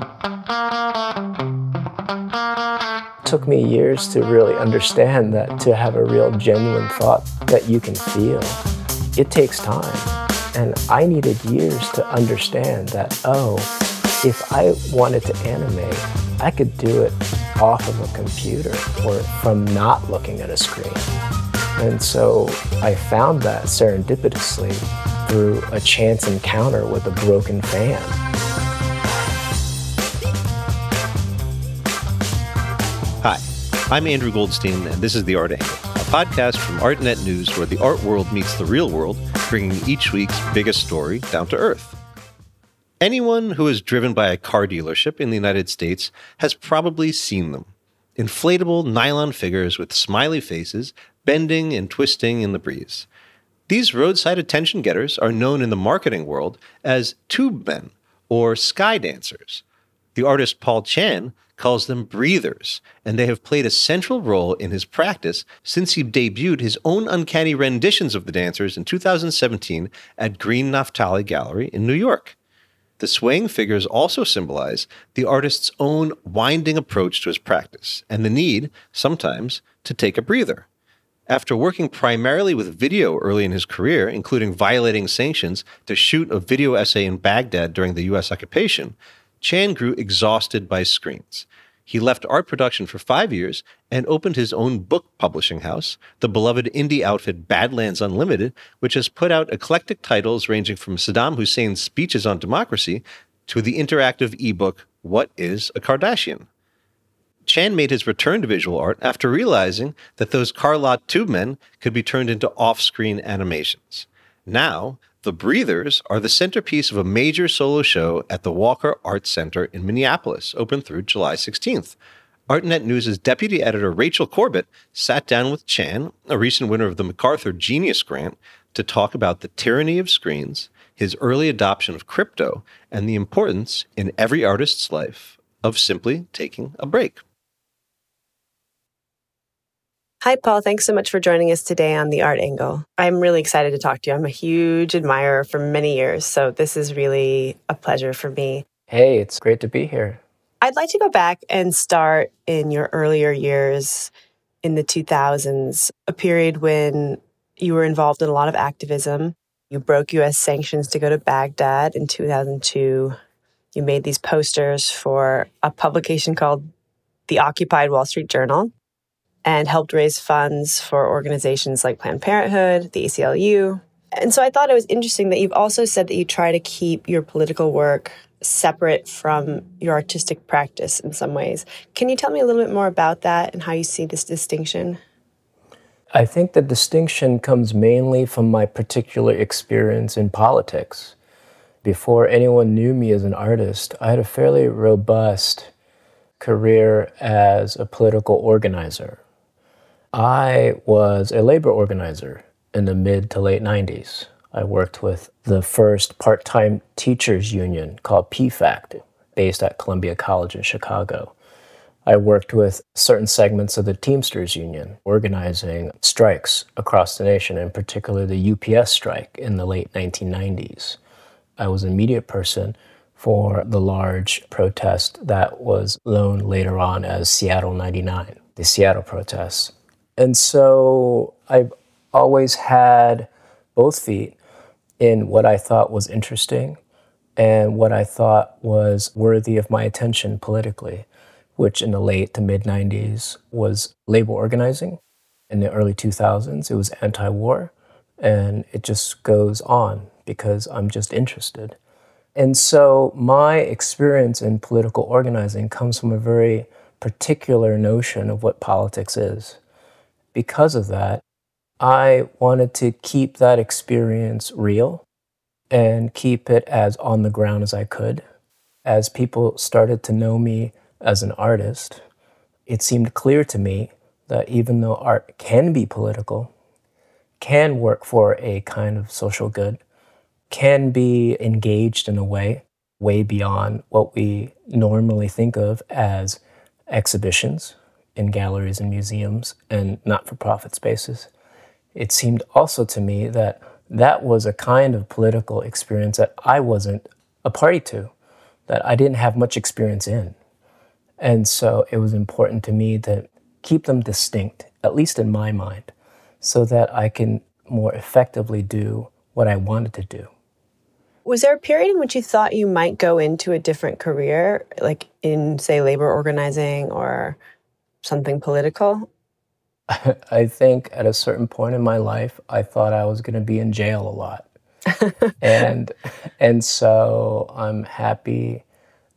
It took me years to really understand that to have a real genuine thought that you can feel, it takes time. And I needed years to understand that, oh, if I wanted to animate, I could do it off of a computer or from not looking at a screen. And so I found that serendipitously through a chance encounter with a broken fan. Hi, I'm Andrew Goldstein, and this is The Art Angle, a podcast from ArtNet News where the art world meets the real world, bringing each week's biggest story down to earth. Anyone who is driven by a car dealership in the United States has probably seen them. Inflatable nylon figures with smiley faces bending and twisting in the breeze. These roadside attention getters are known in the marketing world as tube men or sky dancers. The artist Paul Chan calls them breathers, and they have played a central role in his practice since he debuted his own uncanny renditions of the dancers in 2017 at Greene Naftali Gallery in New York. The swaying figures also symbolize the artist's own winding approach to his practice and the need, sometimes, to take a breather. After working primarily with video early in his career, including violating sanctions to shoot a video essay in Baghdad during the U.S. occupation, Chan grew exhausted by screens. He left art production for 5 years and opened his own book publishing house, the beloved indie outfit Badlands Unlimited, which has put out eclectic titles ranging from Saddam Hussein's speeches on democracy to the interactive ebook, What is a Kardashian? Chan made his return to visual art after realizing that those car lot tube men could be turned into off-screen animations. Now, the Breathers are the centerpiece of a major solo show at the Walker Art Center in Minneapolis, open through July 16th. ArtNet News' deputy editor Rachel Corbett sat down with Chan, a recent winner of the MacArthur Genius Grant, to talk about the tyranny of screens, his early adoption of crypto, and the importance in every artist's life of simply taking a break. Hi, Paul. Thanks so much for joining us today on The Art Angle. I'm really excited to talk to you. I'm a huge admirer for many years, so this is really a pleasure for me. Hey, it's great to be here. I'd like to go back and start in your earlier years in the 2000s, a period when you were involved in a lot of activism. You broke U.S. sanctions to go to Baghdad in 2002. You made these posters for a publication called The Occupied Wall Street Journal, and helped raise funds for organizations like Planned Parenthood, the ACLU. And so I thought it was interesting that you've also said that you try to keep your political work separate from your artistic practice in some ways. Can you tell me a little bit more about that and how you see this distinction? I think the distinction comes mainly from my particular experience in politics. Before anyone knew me as an artist, I had a fairly robust career as a political organizer. I was a labor organizer in the mid to late 90s. I worked with the first part-time teachers union called PFACT, based at Columbia College in Chicago. I worked with certain segments of the Teamsters Union, organizing strikes across the nation, in particular the UPS strike in the late 1990s. I was a media person for the large protest that was known later on as Seattle 99, the Seattle protests. And so I've always had both feet in what I thought was interesting and what I thought was worthy of my attention politically, which in the late to mid-90s was labor organizing. In the early 2000s, it was anti-war, and it just goes on because I'm just interested. And so my experience in political organizing comes from a very particular notion of what politics is. Because of that, I wanted to keep that experience real and keep it as on the ground as I could. As people started to know me as an artist, it seemed clear to me that even though art can be political, can work for a kind of social good, can be engaged in a way beyond what we normally think of as exhibitions in galleries and museums and not-for-profit spaces. It seemed also to me that that was a kind of political experience that I wasn't a party to, that I didn't have much experience in. And so it was important to me to keep them distinct, at least in my mind, so that I can more effectively do what I wanted to do. Was there a period in which you thought you might go into a different career, like in, say, labor organizing or something political? I think at a certain point in my life, I thought I was going to be in jail a lot. and so I'm happy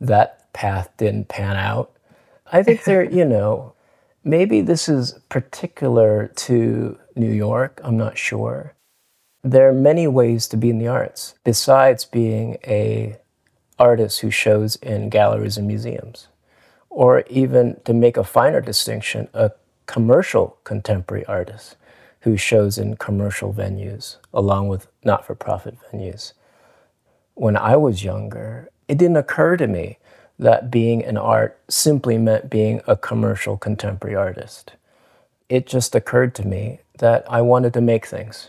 that path didn't pan out. I think there, maybe this is particular to New York, I'm not sure. There are many ways to be in the arts, besides being an artist who shows in galleries and museums. Or even, to make a finer distinction, a commercial contemporary artist who shows in commercial venues, along with not-for-profit venues. When I was younger, it didn't occur to me that being an art simply meant being a commercial contemporary artist. It just occurred to me that I wanted to make things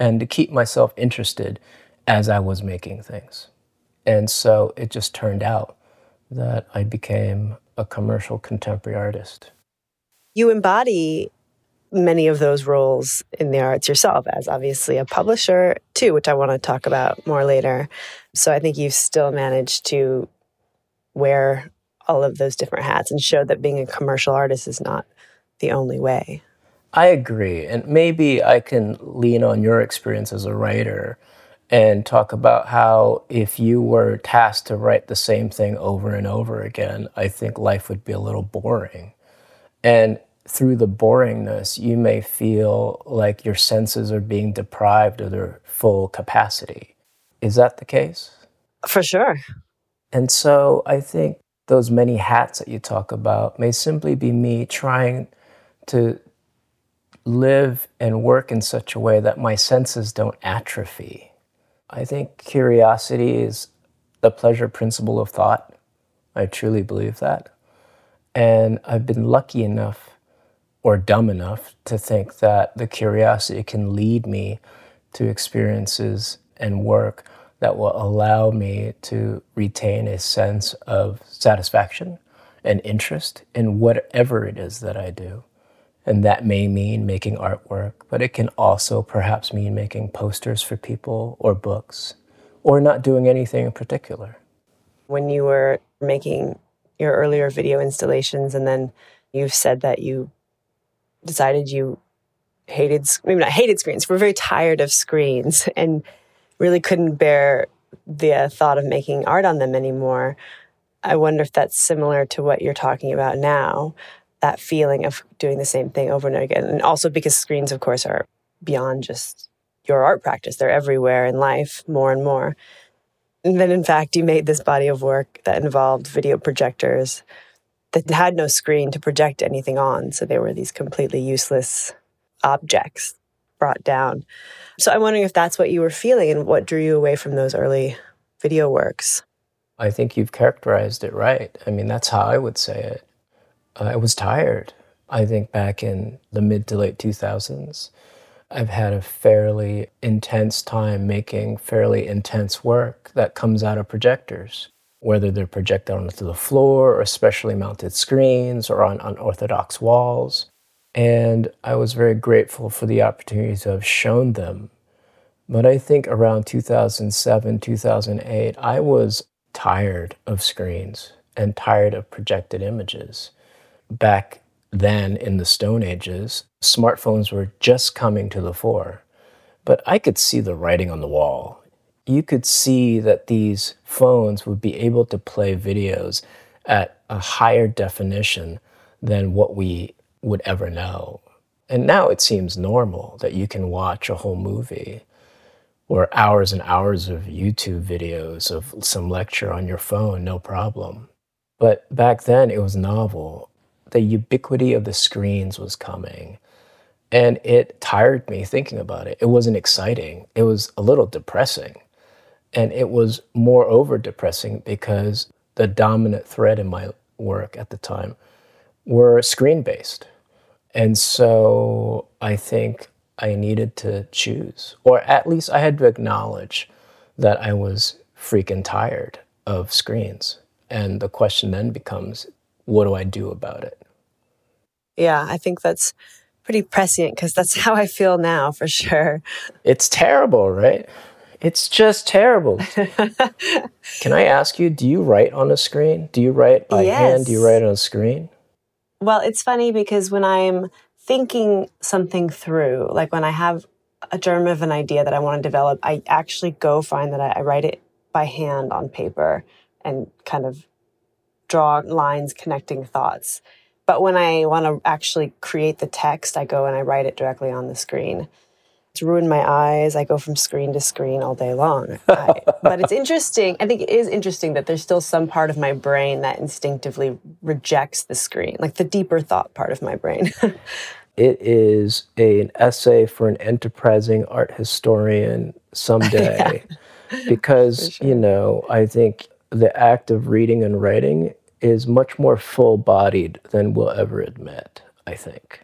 and to keep myself interested as I was making things. And so it just turned out that I became a commercial contemporary artist. You embody many of those roles in the arts yourself, as obviously a publisher too, which I want to talk about more later. So I think you've still managed to wear all of those different hats and show that being a commercial artist is not the only way. I agree. And maybe I can lean on your experience as a writer and talk about how if you were tasked to write the same thing over and over again, I think life would be a little boring. And through the boringness, you may feel like your senses are being deprived of their full capacity. Is that the case? For sure. And so I think those many hats that you talk about may simply be me trying to live and work in such a way that my senses don't atrophy. I think curiosity is the pleasure principle of thought. I truly believe that. And I've been lucky enough or dumb enough to think that the curiosity can lead me to experiences and work that will allow me to retain a sense of satisfaction and interest in whatever it is that I do. And that may mean making artwork, but it can also perhaps mean making posters for people or books or not doing anything in particular. When you were making your earlier video installations, and then you've said that you decided you hated, maybe not hated screens, were very tired of screens and really couldn't bear the thought of making art on them anymore. I wonder if that's similar to what you're talking about now, that feeling of doing the same thing over and over again. And also because screens, of course, are beyond just your art practice. They're everywhere in life, more and more. And then, in fact, you made this body of work that involved video projectors that had no screen to project anything on. So they were these completely useless objects brought down. So I'm wondering if that's what you were feeling and what drew you away from those early video works. I think you've characterized it right. I mean, that's how I would say it. I was tired. I think back in the mid to late 2000s, I've had a fairly intense time making fairly intense work that comes out of projectors, whether they're projected onto the floor or specially mounted screens or on unorthodox walls. And I was very grateful for the opportunity to have shown them. But I think around 2007, 2008, I was tired of screens and tired of projected images. Back then in the Stone Ages, smartphones were just coming to the fore, but I could see the writing on the wall. You could see that these phones would be able to play videos at a higher definition than what we would ever know. And now it seems normal that you can watch a whole movie or hours and hours of YouTube videos of some lecture on your phone, no problem. But back then it was novel. The ubiquity of the screens was coming, and it tired me thinking about it. It wasn't exciting. It was a little depressing, and it was moreover depressing because the dominant thread in my work at the time were screen-based. And so I think I needed to choose, or at least I had to acknowledge that I was freaking tired of screens. And the question then becomes, what do I do about it? Yeah, I think that's pretty prescient because that's how I feel now, for sure. It's terrible, right? It's just terrible. Can I ask you, do you write on a screen? Do you write by hand? Do you write on a screen? Well, it's funny because when I'm thinking something through, like when I have a germ of an idea that I want to develop, I actually go find that I write it by hand on paper and kind of draw lines connecting thoughts. But when I want to actually create the text, I go and I write it directly on the screen. It's ruined my eyes. I go from screen to screen all day long. But it's interesting. I think it is interesting that there's still some part of my brain that instinctively rejects the screen, like the deeper thought part of my brain. It is an essay for an enterprising art historian someday. Yeah. Because, for sure. You know, I think the act of reading and writing is much more full-bodied than we'll ever admit, I think.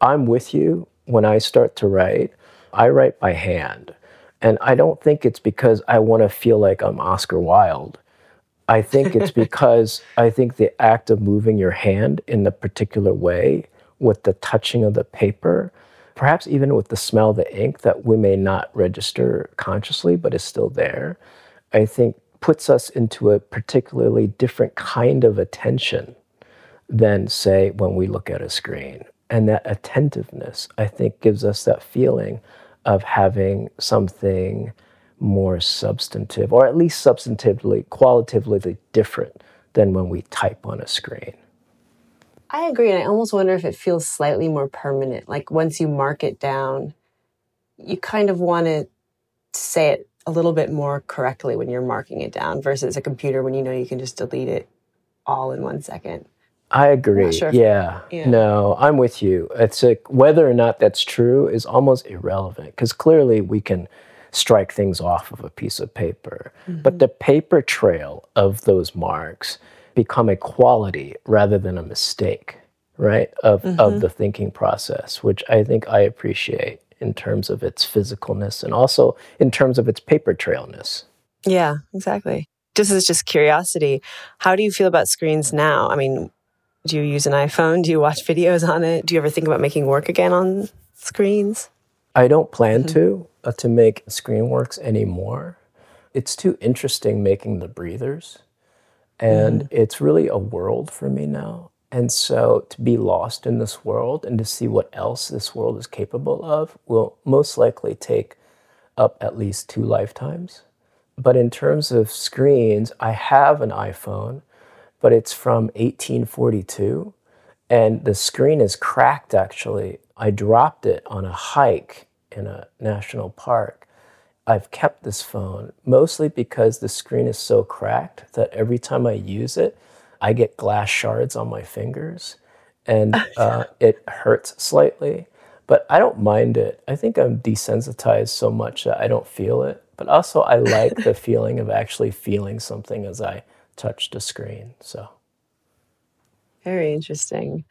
I'm with you. When I start to write, I write by hand. And I don't think it's because I want to feel like I'm Oscar Wilde. I think it's because I think the act of moving your hand in the particular way with the touching of the paper, perhaps even with the smell of the ink that we may not register consciously, but is still there, I think puts us into a particularly different kind of attention than, say, when we look at a screen. And that attentiveness, I think, gives us that feeling of having something more substantive, or at least substantively, qualitatively different than when we type on a screen. I agree. And I almost wonder if it feels slightly more permanent. Like once you mark it down, you kind of want to say it a little bit more correctly when you're marking it down versus a computer when you know you can just delete it all in 1 second. I agree. Sure. Yeah. No, I'm with you. It's like whether or not that's true is almost irrelevant because clearly we can strike things off of a piece of paper. Mm-hmm. But the paper trail of those marks become a quality rather than a mistake, right, of the thinking process, which I think I appreciate in terms of its physicalness and also in terms of its paper trailness. Yeah, exactly. This is just curiosity. How do you feel about screens now? I mean, do you use an iPhone? Do you watch videos on it? Do you ever think about making work again on screens? I don't plan to make screen works anymore. It's too interesting making the Breathers. And it's really a world for me now. And so to be lost in this world and to see what else this world is capable of will most likely take up at least 2 lifetimes. But in terms of screens, I have an iPhone, but it's from 1842, and the screen is cracked, actually. I dropped it on a hike in a national park. I've kept this phone, mostly because the screen is so cracked that every time I use it, I get glass shards on my fingers, and it hurts slightly. But I don't mind it. I think I'm desensitized so much that I don't feel it. But also, I like the feeling of actually feeling something as I touch the screen. So very interesting.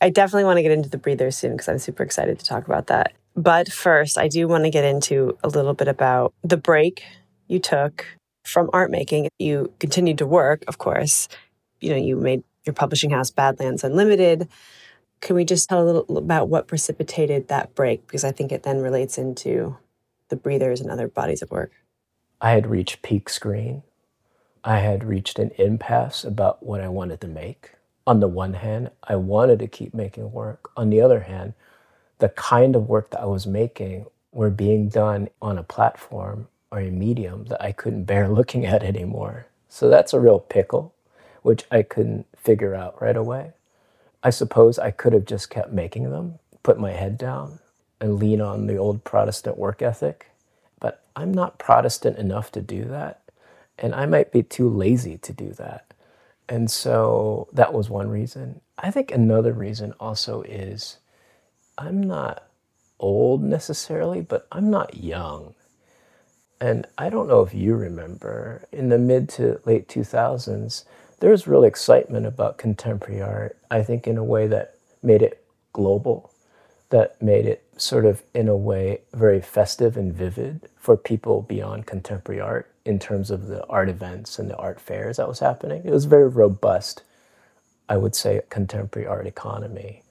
I definitely want to get into the Breathers soon because I'm super excited to talk about that. But first, I do want to get into a little bit about the break you took from art making. You continued to work, of course. You know, you made your publishing house, Badlands Unlimited. Can we just tell a little about what precipitated that break? Because I think it then relates into the Breathers and other bodies of work. I had reached peak screen. I had reached an impasse about what I wanted to make. On the one hand, I wanted to keep making work. On the other hand, the kind of work that I was making were being done on a platform or a medium that I couldn't bear looking at anymore. So that's a real pickle, which I couldn't figure out right away. I suppose I could have just kept making them, put my head down, and lean on the old Protestant work ethic. But I'm not Protestant enough to do that. And I might be too lazy to do that. And so that was one reason. I think another reason also is I'm not old necessarily, but I'm not young. And I don't know if you remember, in the mid to late 2000s, there was real excitement about contemporary art, I think in a way that made it global, that made it sort of in a way very festive and vivid for people beyond contemporary art in terms of the art events and the art fairs that was happening. It was very robust, I would say, contemporary art economy.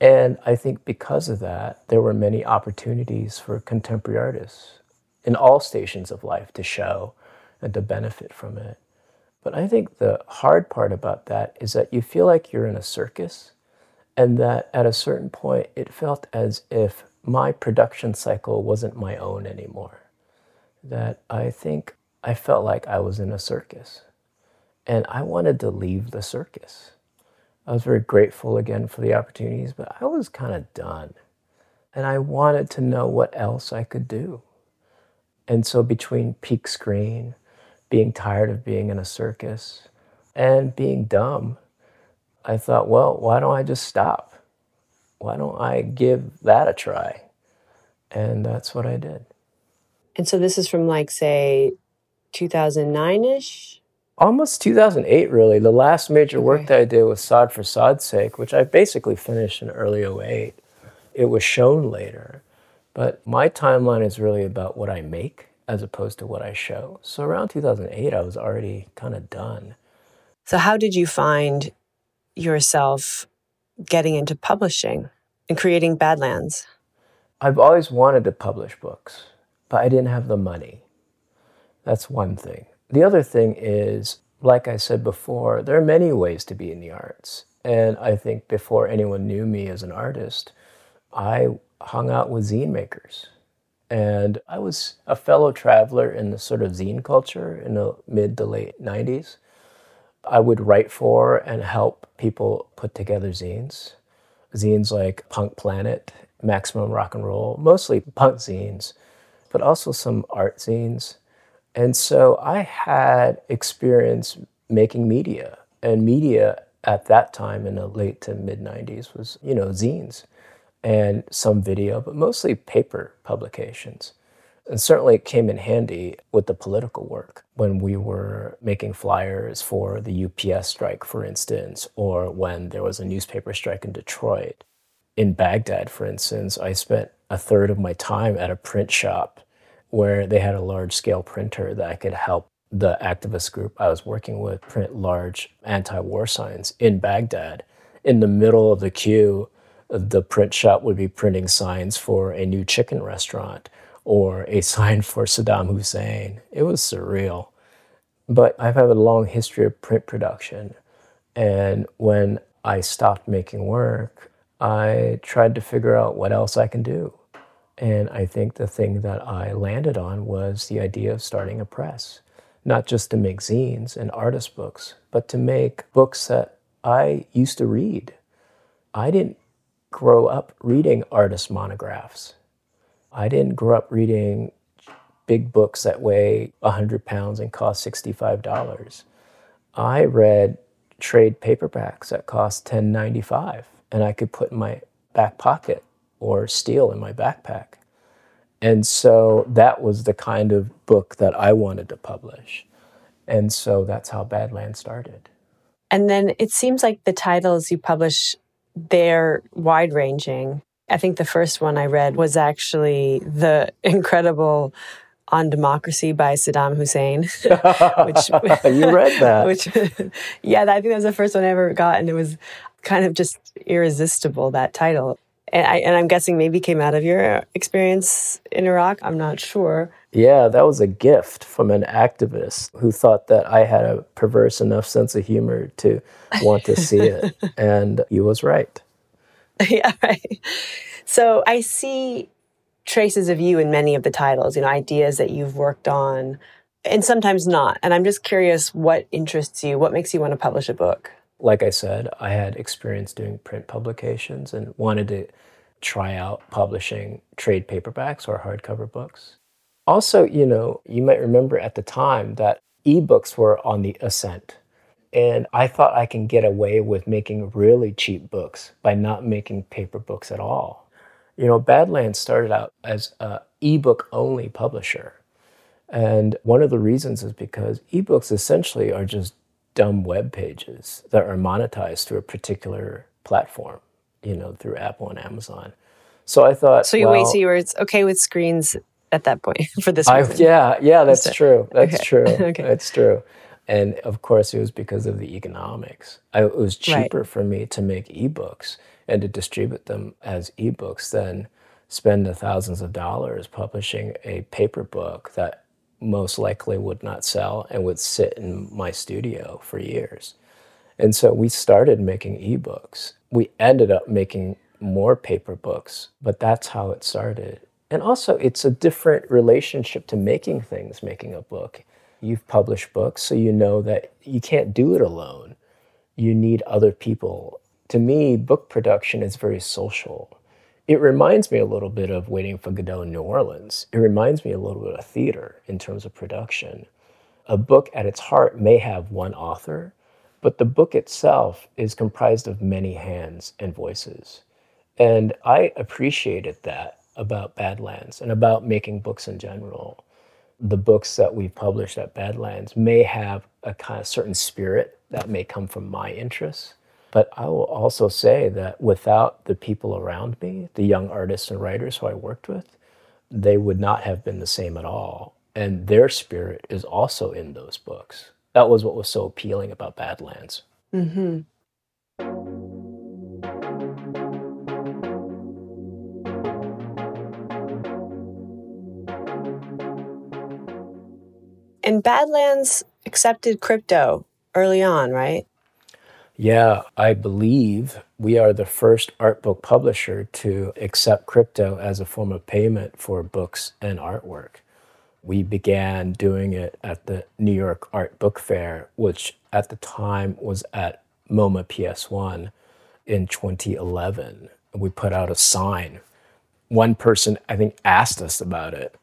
And I think because of that, there were many opportunities for contemporary artists in all stations of life to show and to benefit from it. But I think the hard part about that is that you feel like you're in a circus, and that at a certain point, it felt as if my production cycle wasn't my own anymore. That I think I felt like I was in a circus, and I wanted to leave the circus. I was very grateful again for the opportunities, but I was kind of done, and I wanted to know what else I could do. And so between peak screen, being tired of being in a circus, and being dumb, I thought, well, why don't I just stop? Why don't I give that a try? And that's what I did. And so this is from, like, say, 2009-ish? Almost 2008, really. The last major work that I did was Sod for Sod's Sake, which I basically finished in early 2008. It was shown later. But my timeline is really about what I make as opposed to what I show. So around 2008, I was already kind of done. So how did you find yourself getting into publishing and creating Badlands? I've always wanted to publish books, but I didn't have the money. That's one thing. The other thing is, like I said before, there are many ways to be in the arts. And I think before anyone knew me as an artist, I hung out with zine makers. And I was a fellow traveler in the sort of zine culture in the mid to late 90s. I would write for and help people put together zines. Zines like Punk Planet, Maximum Rock and Roll, mostly punk zines, but also some art zines. And so I had experience making media. And media at that time in the late to mid-90s was, you know, zines and some video, but mostly paper publications. And certainly it came in handy with the political work when we were making flyers for the UPS strike, for instance, or when there was a newspaper strike in Detroit. In Baghdad, for instance, I spent a third of my time at a print shop where they had a large-scale printer that I could help the activist group I was working with print large anti-war signs in Baghdad. In the middle of the queue, the print shop would be printing signs for a new chicken restaurant or a sign for Saddam Hussein. It was surreal. But I've had a long history of print production. And when I stopped making work, I tried to figure out what else I can do. And I think the thing that I landed on was the idea of starting a press, not just to make zines and artist books, but to make books that I used to read. I didn't grow up reading artist monographs. I didn't grow up reading big books that weigh 100 pounds and cost $65. I read trade paperbacks that cost $10.95 and I could put in my back pocket or steel in my backpack. And so that was the kind of book that I wanted to publish. And so that's how Badlands started. And then it seems like the titles you publish, they're wide-ranging. I think the first one I read was actually The Incredible On Democracy by Saddam Hussein. Which, you read that. I think that was the first one I ever got, and it was kind of just irresistible, that title. And I'm guessing maybe came out of your experience in Iraq. I'm not sure. Yeah, that was a gift from an activist who thought that I had a perverse enough sense of humor to want to see it. And he was right. Yeah, right. So I see traces of you in many of the titles, you know, ideas that you've worked on, and sometimes not. And I'm just curious what interests you, what makes you want to publish a book? Like I said, I had experience doing print publications and wanted to try out publishing trade paperbacks or hardcover books. Also, you know, you might remember at the time that ebooks were on the ascent. And I thought I can get away with making really cheap books by not making paper books at all. You know, Badlands started out as an ebook-only publisher. And one of the reasons is because ebooks essentially are just dumb web pages that are monetized through a particular platform, you know, through Apple and Amazon. So I thought, so you were okay with screens at that point for this reason. Yeah, that's true. That's true. And of course, it was because of the economics. It was cheaper for me to make ebooks and to distribute them as ebooks than spend the thousands of dollars publishing a paper book that most likely would not sell and would sit in my studio for years. And so we started making ebooks. We ended up making more paper books, but that's how it started. And also, it's a different relationship to making things, making a book. You've published books, so you know that you can't do it alone. You need other people. To me, book production is very social. It reminds me a little bit of Waiting for Godot in New Orleans. It reminds me a little bit of theater in terms of production. A book at its heart may have one author, but the book itself is comprised of many hands and voices. And I appreciated that about Badlands and about making books in general. The books that we published at Badlands may have a kind of certain spirit that may come from my interests. But I will also say that without the people around me, the young artists and writers who I worked with, they would not have been the same at all. And their spirit is also in those books. That was what was so appealing about Badlands. Mm-hmm. And Badlands accepted crypto early on, right? Yeah, I believe we are the first art book publisher to accept crypto as a form of payment for books and artwork. We began doing it at the New York Art Book Fair, which at the time was at MoMA PS1 in 2011. We put out a sign. One person, I think, asked us about it.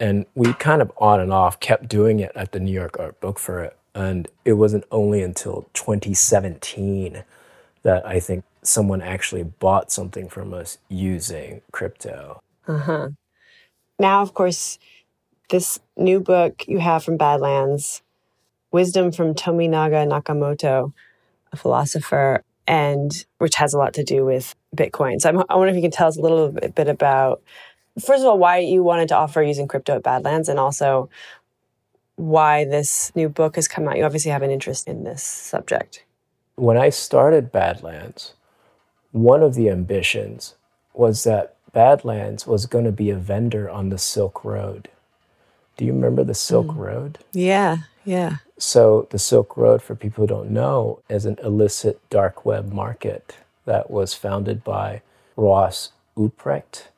And we kind of on and off kept doing it at the New York Art Book Fair. And it wasn't only until 2017 that I think someone actually bought something from us using crypto. Uh-huh. Now, of course, this new book you have from Badlands, Wisdom from Tominaga Nakamoto, a philosopher, and which has a lot to do with Bitcoin. So I wonder if you can tell us a little bit about, first of all, why you wanted to offer using crypto at Badlands, and also why this new book has come out. You obviously have an interest in this subject. When I started Badlands, one of the ambitions was that Badlands was going to be a vendor on the Silk Road. Do you remember the Silk Road? Yeah. So the Silk Road, for people who don't know, is an illicit dark web market that was founded by Ross Uprecht,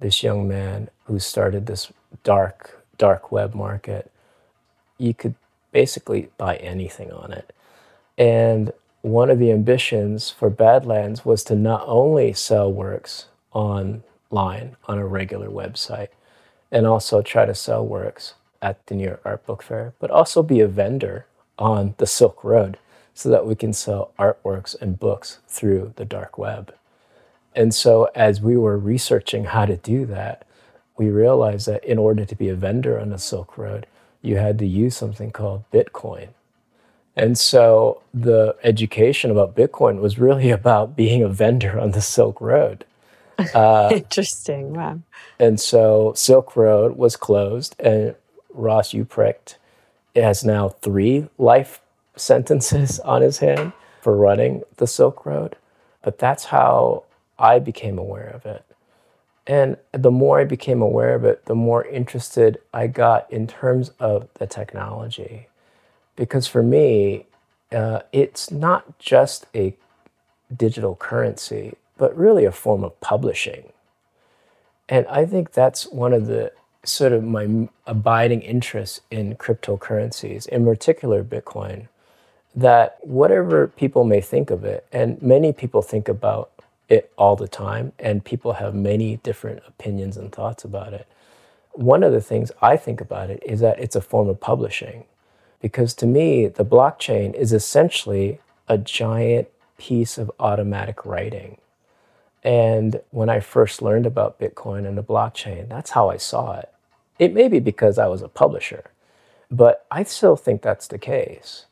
this young man who started this dark web market. You could basically buy anything on it. And one of the ambitions for Badlands was to not only sell works online on a regular website, and also try to sell works at the New York Art Book Fair, but also be a vendor on the Silk Road so that we can sell artworks and books through the dark web. And so as we were researching how to do that, we realized that in order to be a vendor on the Silk Road, you had to use something called Bitcoin. And so the education about Bitcoin was really about being a vendor on the Silk Road. Interesting, wow. And so Silk Road was closed, and Ross Uprecht has now 3 life sentences on his hand for running the Silk Road. But that's how I became aware of it. And the more I became aware of it, the more interested I got in terms of the technology. Because for me, it's not just a digital currency, but really a form of publishing. And I think that's one of the sort of my abiding interest in cryptocurrencies, in particular Bitcoin, that whatever people may think of it, and many people think about it all the time, and people have many different opinions and thoughts about it. One of the things I think about it is that it's a form of publishing, because to me, the blockchain is essentially a giant piece of automatic writing. And when I first learned about Bitcoin and the blockchain, that's how I saw it. It may be because I was a publisher, but I still think that's the case.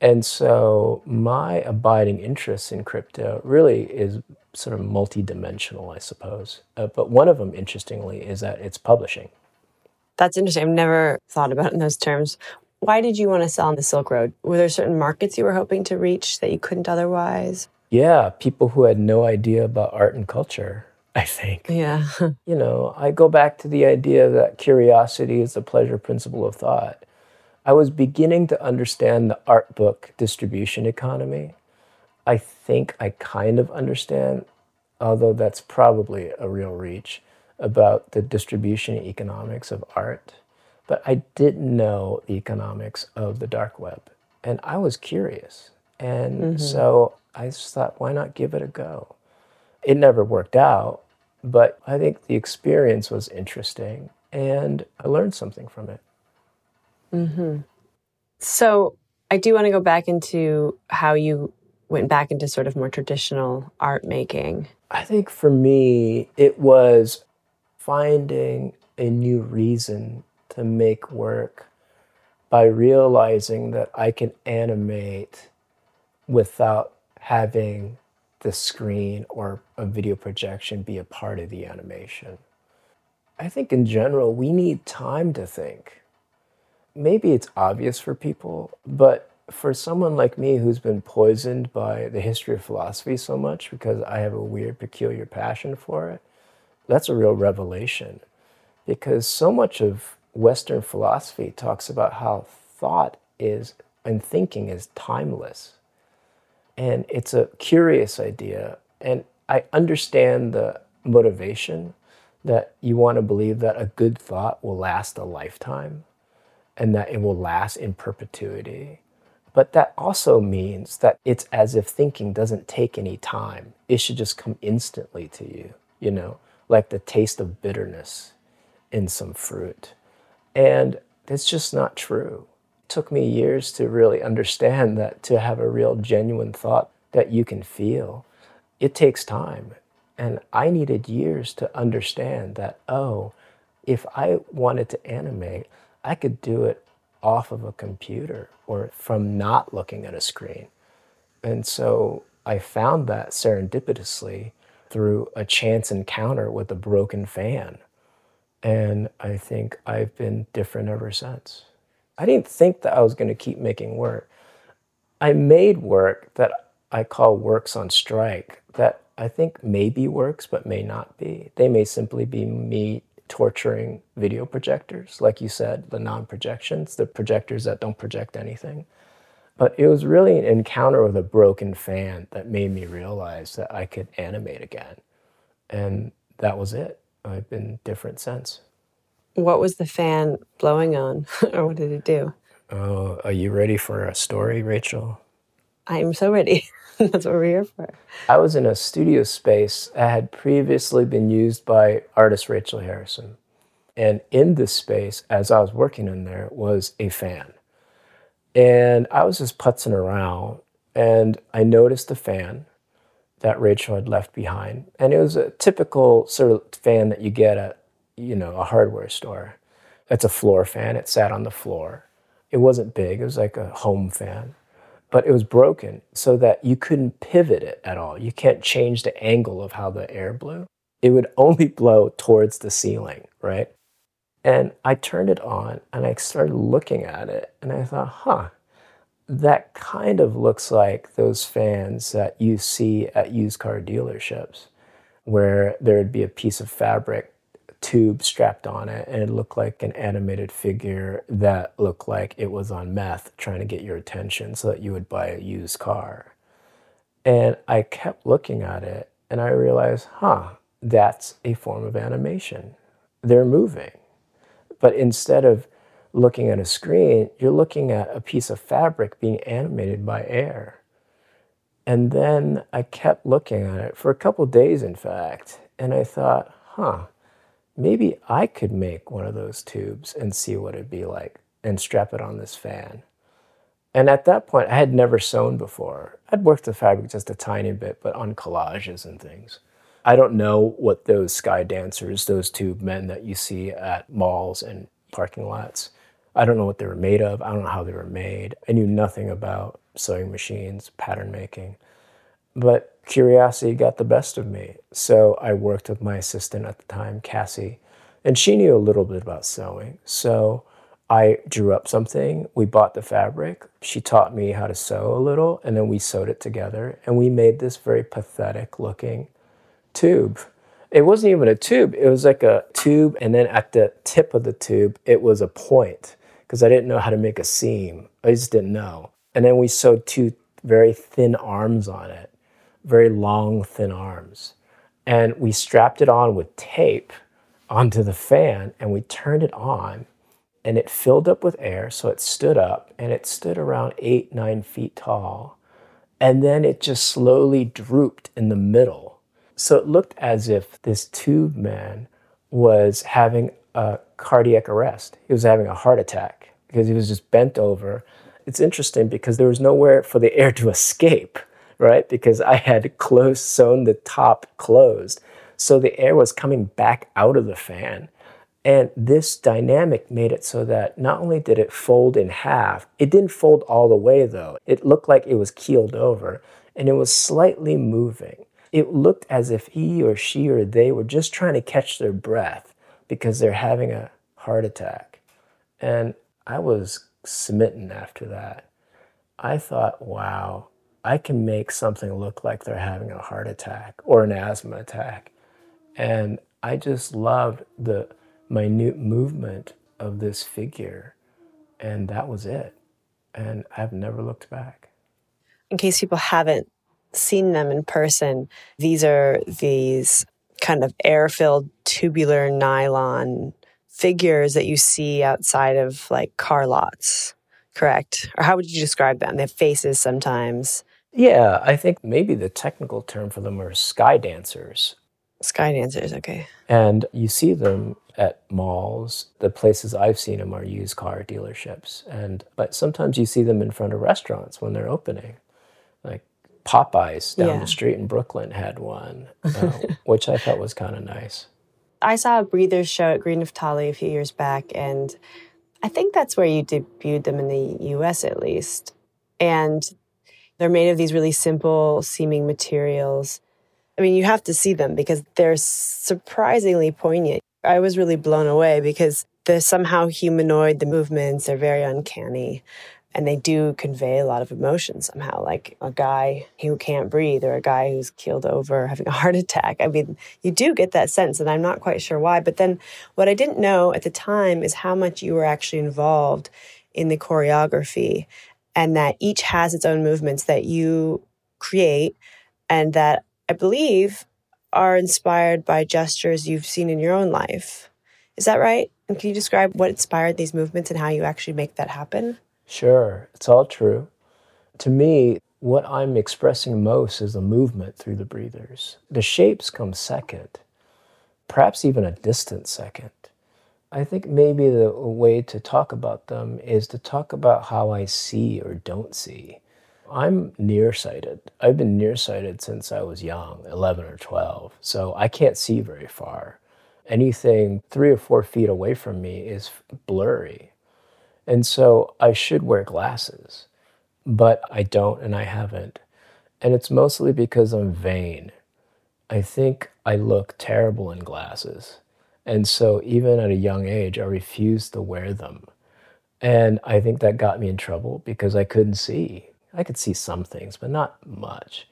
And so my abiding interest in crypto really is sort of multidimensional, I suppose. But one of them, interestingly, is that it's publishing. That's interesting. I've never thought about it in those terms. Why did you want to sell on the Silk Road? Were there certain markets you were hoping to reach that you couldn't otherwise? Yeah, people who had no idea about art and culture, I think. Yeah. You know, I go back to the idea that curiosity is the pleasure principle of thought. I was beginning to understand the art book distribution economy. I think I kind of understand, although that's probably a real reach, about the distribution economics of art. But I didn't know the economics of the dark web. And I was curious. And so I just thought, why not give it a go? It never worked out, but I think the experience was interesting. And I learned something from it. So I do want to go back into how you went back into sort of more traditional art making. I think for me, it was finding a new reason to make work by realizing that I can animate without having the screen or a video projection be a part of the animation. I think in general, we need time to think. Maybe it's obvious for people, but for someone like me who's been poisoned by the history of philosophy so much because I have a weird, peculiar passion for it, that's a real revelation. Because so much of Western philosophy talks about how thought is and thinking is timeless. And it's a curious idea. And I understand the motivation that you want to believe that a good thought will last a lifetime and that it will last in perpetuity. But that also means that it's as if thinking doesn't take any time. It should just come instantly to you, you know, like the taste of bitterness in some fruit. And that's just not true. It took me years to really understand that to have a real genuine thought that you can feel, it takes time. And I needed years to understand that, oh, if I wanted to animate, I could do it off of a computer or from not looking at a screen. And so I found that serendipitously through a chance encounter with a broken fan. And I think I've been different ever since. I didn't think that I was going to keep making work. I made work that I call works on strike that I think may be works but may not be. They may simply be me torturing video projectors, like you said, the non-projections, the projectors that don't project anything. But it was really an encounter with a broken fan that made me realize that I could animate again. And that was it. I've been different since. What was the fan blowing on, or what did it do? Oh, are you ready for a story, Rachel? I am so ready. That's what we're here for. I was in a studio space that had previously been used by artist Rachel Harrison. And in this space, as I was working in there, was a fan. And I was just putzing around, and I noticed the fan that Rachel had left behind. And it was a typical sort of fan that you get at, you know, a hardware store. It's a floor fan. It sat on the floor. It wasn't big. It was like a home fan. But it was broken so that you couldn't pivot it at all. You can't change the angle of how the air blew. It would only blow towards the ceiling, right? And I turned it on, and I started looking at it, and I thought, that kind of looks like those fans that you see at used car dealerships, where there would be a piece of fabric tube strapped on it, and it looked like an animated figure that looked like it was on meth trying to get your attention so that you would buy a used car. And I kept looking at it, and I realized, that's a form of animation. They're moving. But instead of looking at a screen, you're looking at a piece of fabric being animated by air. And then I kept looking at it for a couple days, in fact, and I thought, maybe I could make one of those tubes and see what it'd be like and strap it on this fan. And at that point, I had never sewn before. I'd worked the fabric just a tiny bit, but on collages and things. I don't know what those sky dancers, those tube men that you see at malls and parking lots, I don't know what they were made of. I don't know how they were made. I knew nothing about sewing machines, pattern making. But curiosity got the best of me. So I worked with my assistant at the time, Cassie, And she knew a little bit about sewing. So I drew up something. We bought the fabric. She taught me how to sew a little, and then we sewed it together. And we made this very pathetic-looking tube. It wasn't even a tube. It was like a tube, and then at the tip of the tube, it was a point, because I didn't know how to make a seam. I just didn't know. And then we sewed two very thin arms on it, very long, thin arms. And we strapped it on with tape onto the fan, and we turned it on, and it filled up with air, so it stood up, and it stood around 8-9 feet tall. And then it just slowly drooped in the middle. So it looked as if this tube man was having a cardiac arrest. He was having a heart attack because he was just bent over. It's interesting because there was nowhere for the air to escape, right? Because I had sewn the top closed. So the air was coming back out of the fan. And this dynamic made it so that not only did it fold in half, it didn't fold all the way though. It looked like it was keeled over, and it was slightly moving. It looked as if he or she or they were just trying to catch their breath because they're having a heart attack. And I was smitten after that. I thought, wow, I can make something look like they're having a heart attack or an asthma attack. And I just loved the minute movement of this figure. And that was it. And I've never looked back. In case people haven't seen them in person, these are these kind of air-filled tubular nylon figures that you see outside of like car lots, correct? Or how would you describe them? They have faces sometimes. Yeah, I think maybe the technical term for them are sky dancers. Sky dancers, okay. And you see them at malls. The places I've seen them are used car dealerships. But sometimes you see them in front of restaurants when they're opening. Like Popeyes down the street in Brooklyn had one, which I thought was kind of nice. I saw a Breathers show at Greene Naftali a few years back, and I think that's where you debuted them in the U.S. at least. And they're made of these really simple seeming materials. I mean, you have to see them because they're surprisingly poignant. I was really blown away because they're somehow humanoid. The movements are very uncanny, and they do convey a lot of emotion somehow, like a guy who can't breathe or a guy who's keeled over having a heart attack. I mean, you do get that sense, and I'm not quite sure why. But then what I didn't know at the time is how much you were actually involved in the choreography, and that each has its own movements that you create and that I believe are inspired by gestures you've seen in your own life. Is that right? And can you describe what inspired these movements and how you actually make that happen? Sure, it's all true. To me, what I'm expressing most is the movement through the Breathers. The shapes come second, perhaps even a distant second. I think maybe the way to talk about them is to talk about how I see or don't see. I'm nearsighted. I've been nearsighted since I was young, 11 or 12. So I can't see very far. Anything 3 or 4 feet away from me is blurry. And so I should wear glasses, but I don't and I haven't. And it's mostly because I'm vain. I think I look terrible in glasses. And so even at a young age, I refused to wear them. And I think that got me in trouble because I couldn't see. I could see some things, but not much.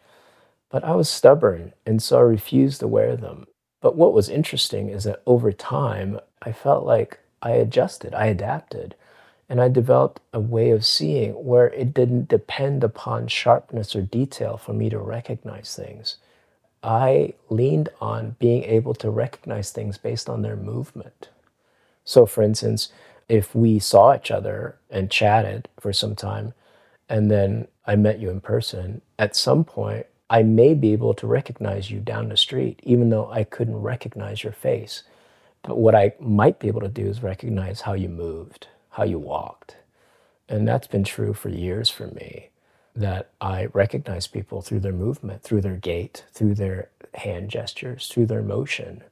But I was stubborn, and so I refused to wear them. But what was interesting is that over time, I felt like I adjusted, I adapted, and I developed a way of seeing where it didn't depend upon sharpness or detail for me to recognize things. I leaned on being able to recognize things based on their movement. So for instance, if we saw each other and chatted for some time, and then I met you in person, at some point, I may be able to recognize you down the street, even though I couldn't recognize your face. But what I might be able to do is recognize how you moved, how you walked. And that's been true for years for me, that I recognize people through their movement, through their gait, through their hand gestures, through their motion.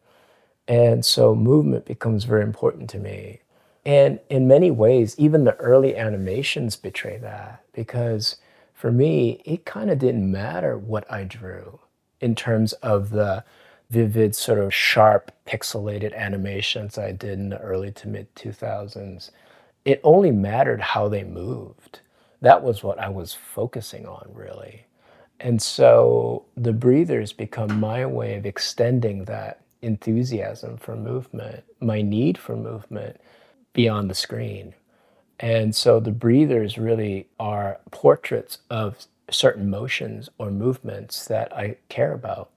And so movement becomes very important to me. And in many ways, even the early animations betray that, because for me, it kind of didn't matter what I drew in terms of the vivid, sort of sharp, pixelated animations I did in the early to mid-2000s, it only mattered how they moved. That was what I was focusing on, really. And so the Breathers become my way of extending that enthusiasm for movement, my need for movement, beyond the screen. And so the Breathers really are portraits of certain motions or movements that I care about,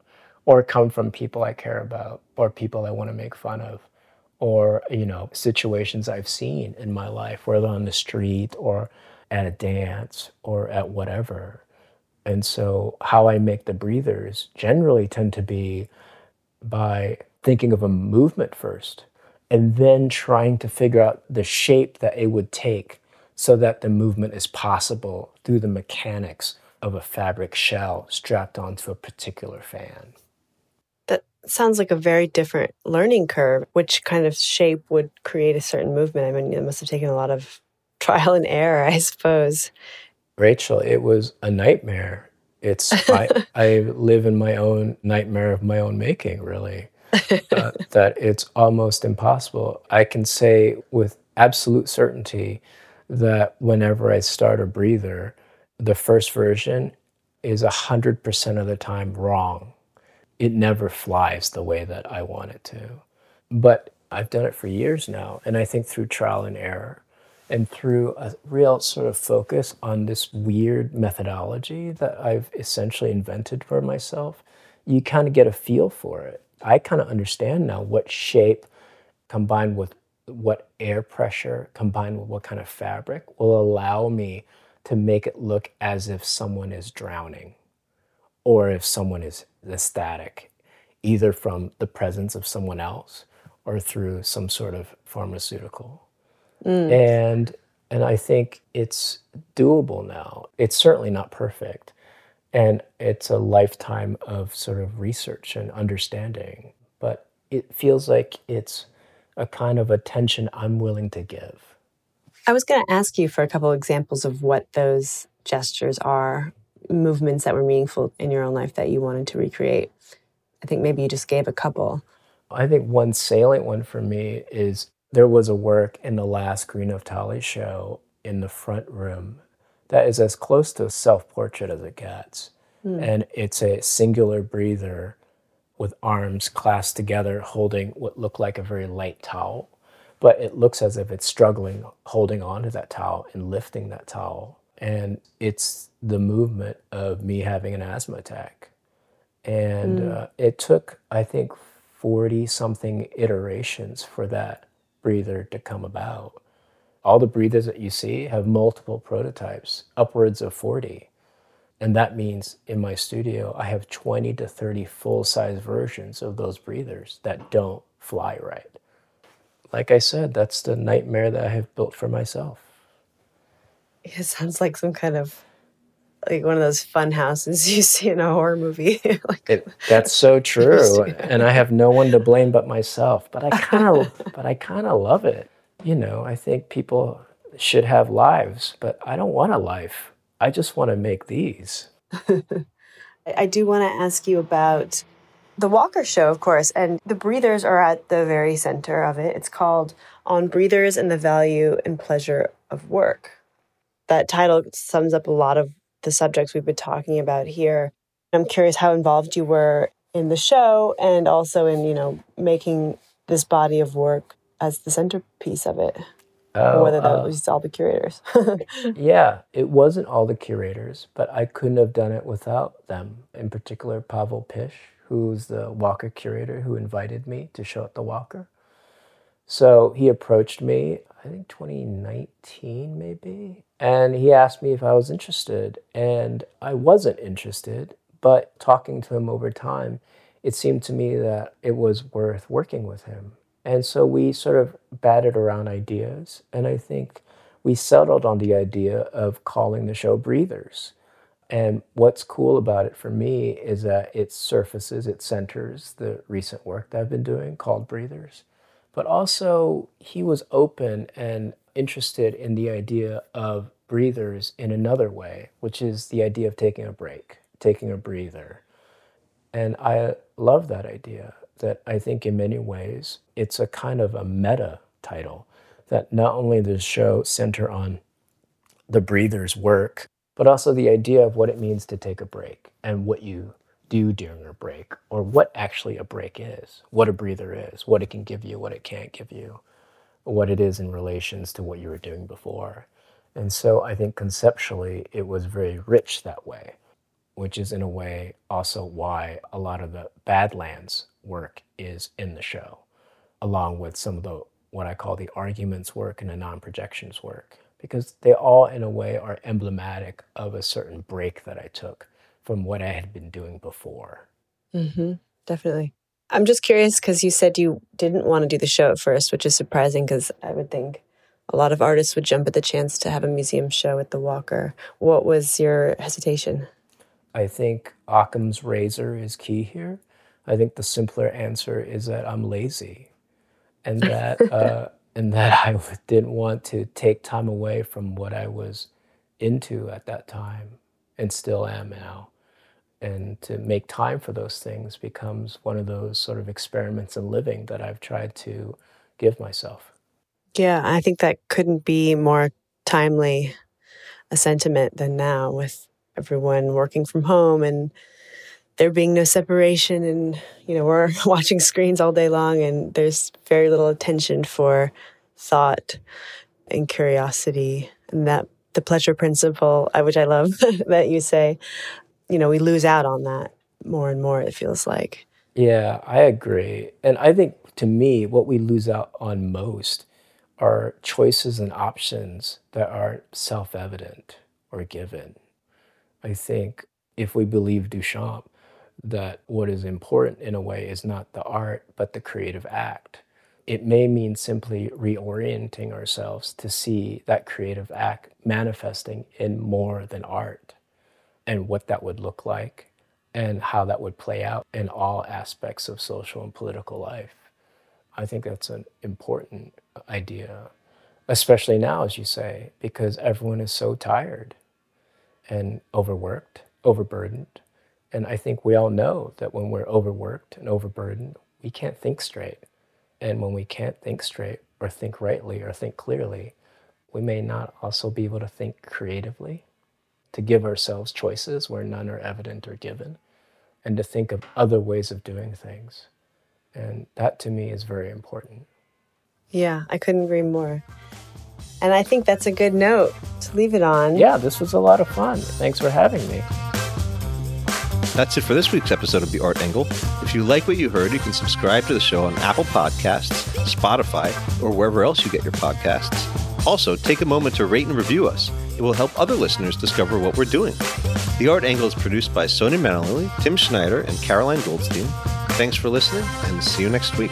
or come from people I care about, or people I want to make fun of, or, you know, situations I've seen in my life, whether on the street or at a dance or at whatever. And so how I make the Breathers generally tend to be by thinking of a movement first, and then trying to figure out the shape that it would take so that the movement is possible through the mechanics of a fabric shell strapped onto a particular fan. That sounds like a very different learning curve. Which kind of shape would create a certain movement? I mean, it must have taken a lot of trial and error, I suppose. Rachel, it was a nightmare. I live in my own nightmare of my own making, really. That it's almost impossible. I can say with absolute certainty that whenever I start a Breather, the first version is 100% of the time wrong. It never flies the way that I want it to. But I've done it for years now, and I think through trial and error, and through a real sort of focus on this weird methodology that I've essentially invented for myself, you kind of get a feel for it. I kind of understand now what shape combined with what air pressure combined with what kind of fabric will allow me to make it look as if someone is drowning or if someone is ecstatic, either from the presence of someone else or through some sort of pharmaceutical. And I think it's doable now. It's certainly not perfect. And it's a lifetime of sort of research and understanding. But it feels like it's a kind of attention I'm willing to give. I was going to ask you for a couple of examples of what those gestures are, movements that were meaningful in your own life that you wanted to recreate. I think maybe you just gave a couple. I think one salient one for me is there was a work in the last Greene Naftali show in the front room that is as close to a self-portrait as it gets. And it's a singular Breather with arms clasped together holding what looked like a very light towel. But it looks as if it's struggling, holding on to that towel and lifting that towel. And it's the movement of me having an asthma attack. And it took, I think, 40-something iterations for that Breather to come about. All the Breathers that you see have multiple prototypes, upwards of 40. And that means in my studio, I have 20 to 30 full-size versions of those Breathers that don't fly right. Like I said, that's the nightmare that I have built for myself. It sounds like some kind of, like one of those fun houses you see in a horror movie. That's so true. And I have no one to blame but myself. But I kind of love it. You know, I think people should have lives, but I don't want a life. I just want to make these. I do want to ask you about the Walker show, of course, and the Breathers are at the very center of it. It's called On Breathers and the Value and Pleasure of Work. That title sums up a lot of the subjects we've been talking about here. I'm curious how involved you were in the show and also in, you know, making this body of work as the centerpiece of it, whether that was all the curators. Yeah, it wasn't all the curators, but I couldn't have done it without them. In particular, Pavel Pish, who's the Walker curator who invited me to show at the Walker. So he approached me, I think 2019 maybe, and he asked me if I was interested, and I wasn't interested, but talking to him over time, it seemed to me that it was worth working with him. And so we sort of batted around ideas, and I think we settled on the idea of calling the show Breathers. And what's cool about it for me is that it centers the recent work that I've been doing called Breathers. But also, he was open and interested in the idea of Breathers in another way, which is the idea of taking a break, taking a breather. And I love that idea, that I think in many ways it's a kind of a meta title, that not only does the show center on the Breathers' work, but also the idea of what it means to take a break and what you do during a break, or what actually a break is, what a breather is, what it can give you, what it can't give you, what it is in relations to what you were doing before. And so I think conceptually it was very rich that way, which is in a way also why a lot of the Badlands work is in the show, along with some of the what I call the arguments work and the non-projections work, because they all in a way are emblematic of a certain break that I took from what I had been doing before. Mm-hmm, definitely. I'm just curious because you said you didn't want to do the show at first, which is surprising because I would think a lot of artists would jump at the chance to have a museum show at the Walker. What was your hesitation? I think Occam's razor is key here. I think the simpler answer is that I'm lazy, and that I didn't want to take time away from what I was into at that time, and still am now. And to make time for those things becomes one of those sort of experiments in living that I've tried to give myself. Yeah, I think that couldn't be more timely a sentiment than now, with everyone working from home and there being no separation, and we're watching screens all day long and there's very little attention for thought and curiosity, and that the pleasure principle, which I love that you say, we lose out on that more and more, it feels like. Yeah, I agree. And I think to me, what we lose out on most are choices and options that aren't self-evident or given. I think if we believe Duchamp, that what is important in a way is not the art, but the creative act. It may mean simply reorienting ourselves to see that creative act manifesting in more than art, and what that would look like and how that would play out in all aspects of social and political life. I think that's an important idea, especially now, as you say, because everyone is so tired and overworked, overburdened. And I think we all know that when we're overworked and overburdened, we can't think straight. And when we can't think straight or think rightly or think clearly, we may not also be able to think creatively, to give ourselves choices where none are evident or given, and to think of other ways of doing things. And that to me is very important. Yeah, I couldn't agree more. And I think that's a good note to leave it on. Yeah, this was a lot of fun. Thanks for having me. That's it for this week's episode of The Art Angle. If you like what you heard, you can subscribe to the show on Apple Podcasts, Spotify, or wherever else you get your podcasts. Also, take a moment to rate and review us. It will help other listeners discover what we're doing. The Art Angle is produced by Sonia Manolili, Tim Schneider, and Caroline Goldstein. Thanks for listening, and see you next week.